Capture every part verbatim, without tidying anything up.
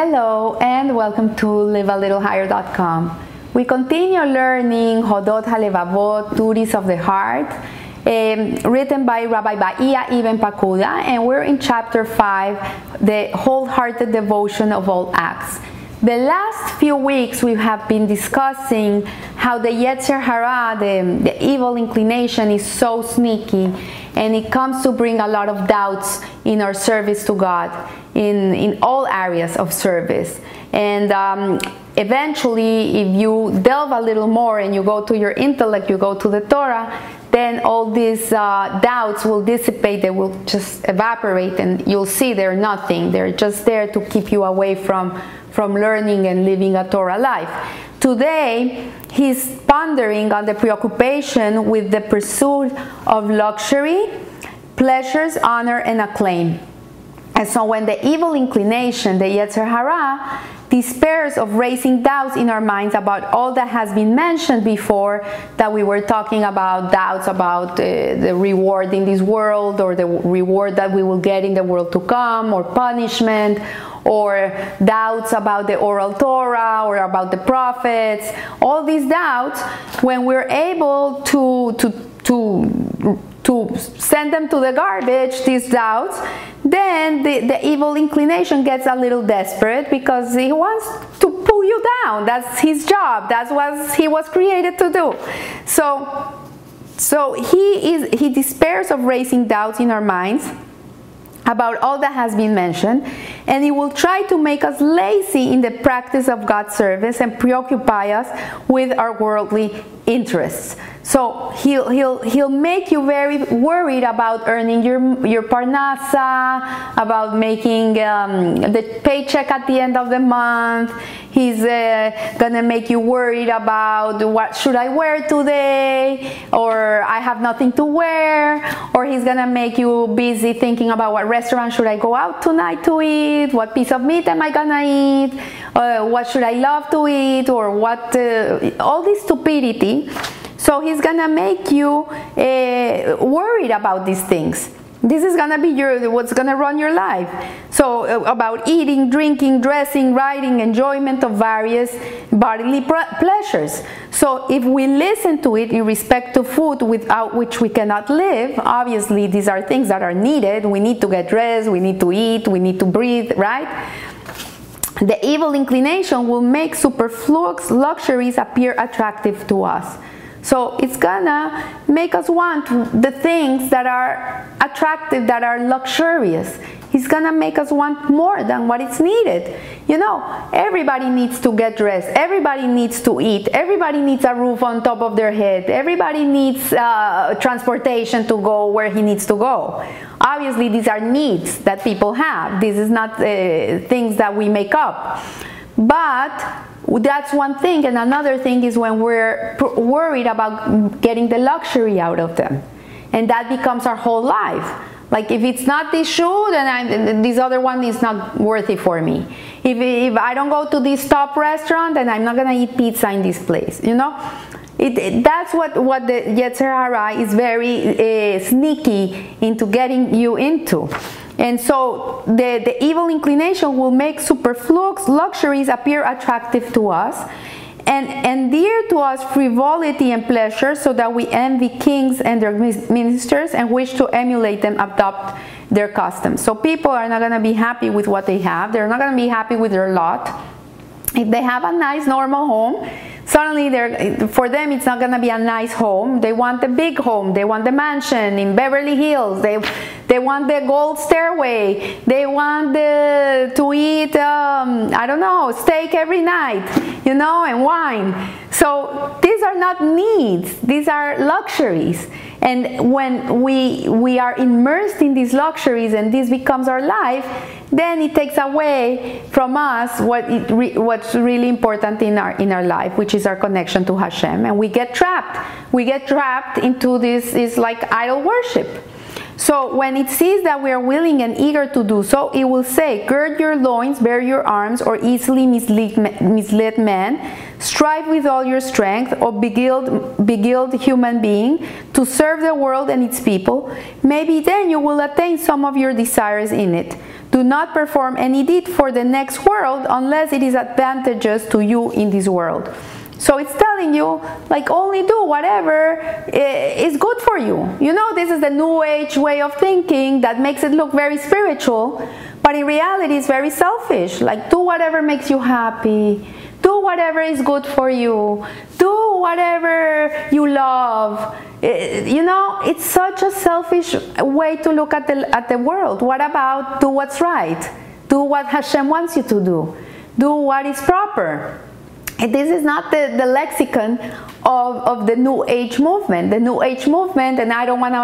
Hello and welcome to live a little higher dot com. We continue learning Hodot Halevavot, Duties of the Heart, um, written by Rabbi Bahia Ibn Pakuda, and we're in chapter five, the wholehearted devotion of all acts. The last few weeks we have been discussing how the Yetzer Hara, the, the evil inclination, is so sneaky, and it comes to bring a lot of doubts in our service to God, in, in all areas of service. And um, eventually, if you delve a little more and you go to your intellect, you go to the Torah, then all these uh, doubts will dissipate, they will just evaporate, and you'll see they're nothing. They're just there to keep you away from from learning and living a Torah life. Today, he's pondering on the preoccupation with the pursuit of luxury, pleasures, honor, and acclaim. And so when the evil inclination, the Yetzer Hara, despairs of raising doubts in our minds about all that has been mentioned before, that we were talking about doubts about uh, the reward in this world, or the reward that we will get in the world to come, or punishment, or doubts about the Oral Torah, or about the prophets, all these doubts, when we're able to to to to send them to the garbage, these doubts, then the, the evil inclination gets a little desperate, because he wants to pull you down. That's his job. That's what he was created to do. So, so he is he despairs of raising doubts in our minds about all that has been mentioned, and it will try to make us lazy in the practice of God's service and preoccupy us with our worldly interests. So he'll he'll he'll make you very worried about earning your your parnassa, about making um, the paycheck at the end of the month. He's uh, gonna make you worried about what should I wear today, or I have nothing to wear, or he's gonna make you busy thinking about what restaurant should I go out tonight to eat, what piece of meat am I gonna eat, uh, what should I love to eat, or what uh, all this stupidity. So he's gonna make you uh, worried about these things. This is gonna be your what's gonna run your life. So uh, about eating, drinking, dressing, riding, enjoyment of various bodily pr- pleasures. So if we listen to it in respect to food, without which we cannot live, obviously these are things that are needed. We need to get dressed, we need to eat, we need to breathe, right? The evil inclination will make superfluous luxuries appear attractive to us. So it's gonna make us want the things that are attractive, that are luxurious. It's gonna make us want more than what is needed. You know, everybody needs to get dressed. Everybody needs to eat. Everybody needs a roof on top of their head. Everybody needs uh, transportation to go where he needs to go. Obviously, these are needs that people have. This is not uh, things that we make up. But that's one thing, and another thing is when we're pr- worried about getting the luxury out of them, and that becomes our whole life. Like, if it's not this shoe, then I'm, this other one is not worthy for me. If, if I don't go to this top restaurant, then I'm not gonna eat pizza in this place. You know, it, it, that's what what the Yetzer Hara is very uh, sneaky into getting you into. And so the, the evil inclination will make superfluous luxuries appear attractive to us, and endear to us frivolity and pleasure, so that we envy kings and their ministers and wish to emulate them, adopt their customs. So people are not going to be happy with what they have. They're not going to be happy with their lot. If they have a nice normal home, suddenly they're, for them it's not going to be a nice home. They want the big home. They want the mansion in Beverly Hills. They they want the gold stairway. They want the, to eat, um, I don't know, steak every night, you know, and wine. So these are not needs. These are luxuries. And when we we are immersed in these luxuries and this becomes our life, then it takes away from us what it re, what's really important in our in our life, which is our connection to Hashem, and we get trapped. We get trapped into this. It's like idol worship. So when it sees that we are willing and eager to do so, it will say, "Gird your loins, bear your arms, or easily mislead mislead man. Strive with all your strength, or beguiled beguiled human being, to serve the world and its people. Maybe then you will attain some of your desires in it. Do not perform any deed for the next world unless it is advantageous to you in this world. So it's telling you, like, only do whatever is good for you. You know, this is the new age way of thinking that makes it look very spiritual, but in reality it's very selfish. Like, do whatever makes you happy, do whatever is good for you, do whatever you love. You know, it's such a selfish way to look at the, at the world. What about do what's right? Do what Hashem wants you to do. Do what is proper. This is not the, the lexicon of, of the New Age movement. The New Age movement, and I don't want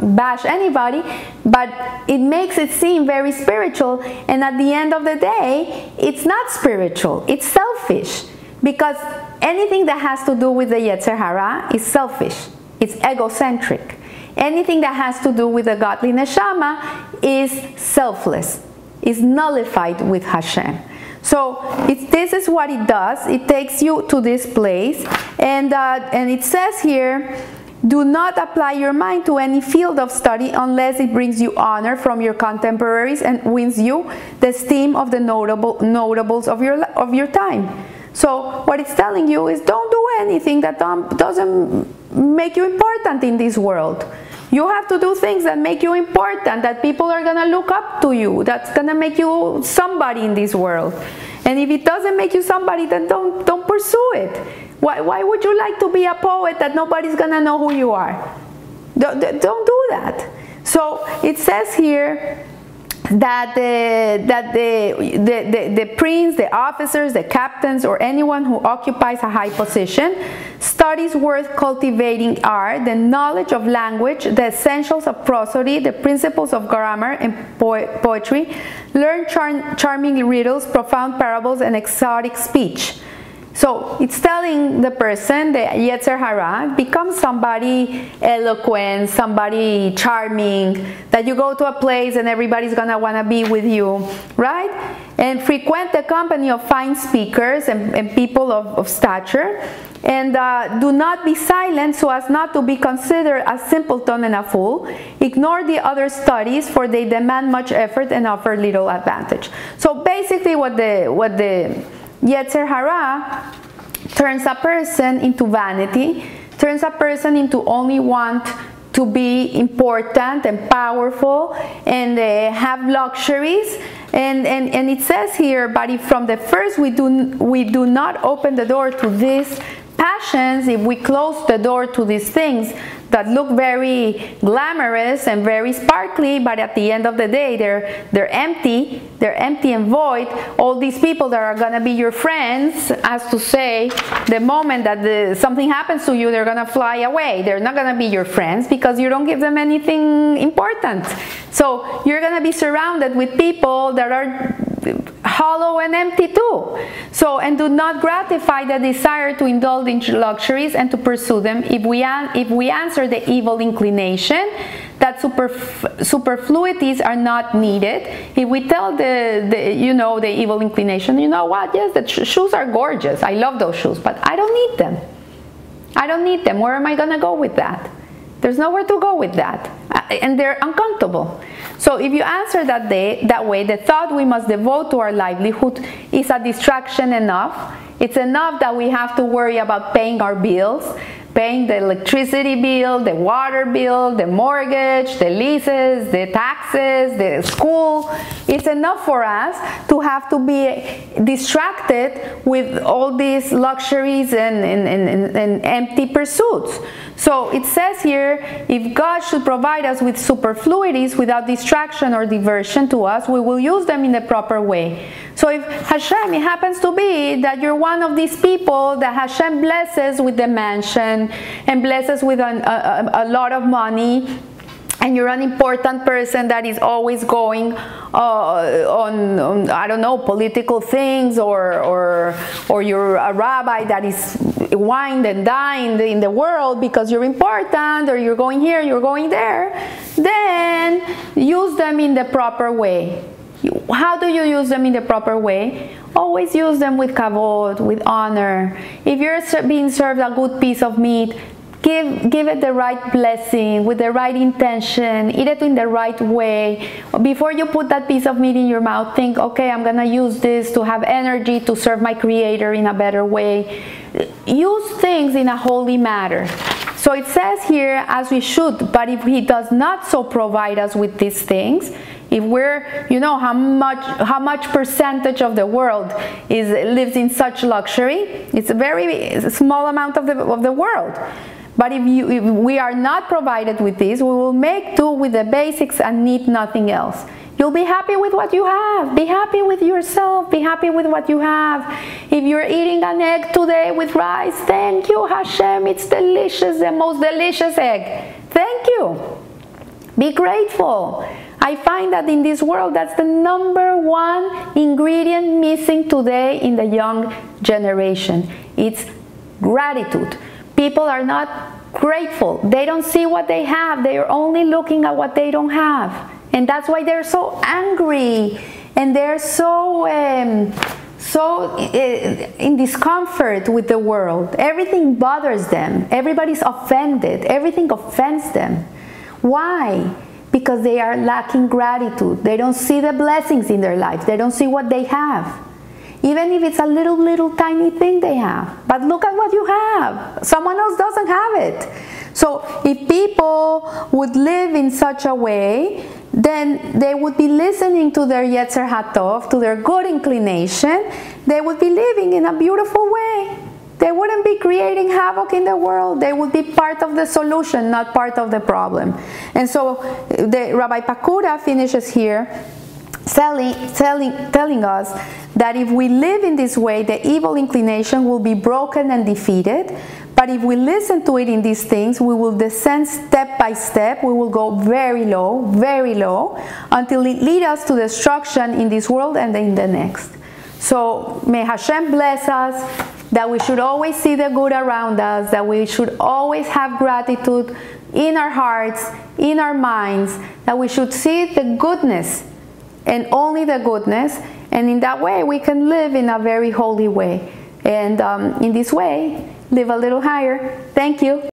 to bash anybody, but it makes it seem very spiritual, and at the end of the day, it's not spiritual, it's selfish. Because anything that has to do with the Yetzer Hara is selfish, it's egocentric. Anything that has to do with the godly neshama is selfless, is nullified with Hashem. So it's, this is what it does. It takes you to this place, and uh, and it says here, do not apply your mind to any field of study unless it brings you honor from your contemporaries and wins you the esteem of the notable notables of your of your time. So what it's telling you is, don't do anything that don't, doesn't make you important in this world. You have to do things that make you important, that people are going to look up to you, that's going to make you somebody in this world. And if it doesn't make you somebody, then don't, don't pursue it. Why, why would you like to be a poet that nobody's going to know who you are? Don't, don't do that. So it says here that, the, that the, the, the, the prince, the officers, the captains, or anyone who occupies a high position, studies worth cultivating are the knowledge of language, the essentials of prosody, the principles of grammar and po- poetry, learn char- charming riddles, profound parables, and exotic speech. So it's telling the person, the Yetzer Hara, become somebody eloquent, somebody charming, that you go to a place and everybody's gonna wanna be with you, right? And frequent the company of fine speakers and, and people of, of stature, and uh, do not be silent so as not to be considered a simpleton and a fool. Ignore the other studies, for they demand much effort and offer little advantage. So basically what the what the Yetzer Hara turns a person into vanity, turns a person into only want to be important and powerful and uh, have luxuries. And, and, and it says here, but if from the first we do, we do not open the door to these passions, if we close the door to these things that look very glamorous and very sparkly, but at the end of the day they're they're empty, they're empty and void. All these people that are gonna be your friends, as to say, the moment that the, something happens to you, they're gonna fly away. They're not gonna be your friends because you don't give them anything important. So you're gonna be surrounded with people that are hollow and empty too. So, and do not gratify the desire to indulge in luxuries and to pursue them if we an- if we answer the evil inclination that superf- superfluities are not needed. If we tell the, the you know the evil inclination, you know what, yes, the sh- shoes are gorgeous, I love those shoes, but I don't need them, I don't need them, where am I gonna go with that? There's nowhere to go with that, and they're uncomfortable. So if you answer that day, that way, the thought we must devote to our livelihood is a distraction enough. It's enough that we have to worry about paying our bills, paying the electricity bill, the water bill, the mortgage, the leases, the taxes, the school. It's enough for us to have to be distracted with all these luxuries and, and, and, and empty pursuits. So it says here, if God should provide us with superfluities without distraction or diversion to us, we will use them in the proper way. So if Hashem, it happens to be that you're one of these people that Hashem blesses with the mansion and blesses with an, a, a lot of money, and you're an important person that is always going uh, on, on, I don't know, political things, or, or, or you're a rabbi that is wined and dined in the world because you're important, or you're going here, you're going there, then use them in the proper way. How do you use them in the proper way? Always use them with kavod, with honor. If you're being served a good piece of meat, Give, give it the right blessing, with the right intention, eat it in the right way. Before you put that piece of meat in your mouth, think, okay, I'm gonna use this to have energy to serve my Creator in a better way. Use things in a holy manner. So it says here, as we should, but if He does not so provide us with these things, if we're, you know, how much how much percentage of the world is lives in such luxury? It's a very small amount of the of the world. But if, you, if we are not provided with this, we will make do with the basics and need nothing else. You'll be happy with what you have. Be happy with yourself. Be happy with what you have. If you're eating an egg today with rice, thank you, Hashem. It's delicious, the most delicious egg. Thank you. Be grateful. I find that in this world, that's the number one ingredient missing today in the young generation. It's gratitude. People are not grateful. They don't see what they have. They are only looking at what they don't have. And that's why they're so angry and they're so um, so in discomfort with the world. Everything bothers them. Everybody's offended. Everything offends them. Why? Because they are lacking gratitude. They don't see the blessings in their lives. They don't see what they have. Even if it's a little, little tiny thing they have. But look at what you have. Someone else doesn't have it. So if people would live in such a way, then they would be listening to their Yetzer Hatov, to their good inclination. They would be living in a beautiful way. They wouldn't be creating havoc in the world. They would be part of the solution, not part of the problem. And so the Rabbi Pakuda finishes here, Telling, telling, telling us that if we live in this way, the evil inclination will be broken and defeated. But if we listen to it in these things, we will descend step by step. We will go very low, very low, until it leads us to destruction in this world and in the next. So may Hashem bless us, that we should always see the good around us, that we should always have gratitude in our hearts, in our minds, that we should see the goodness and only the goodness, and in that way we can live in a very holy way, and um, in this way live a little higher. Thank you.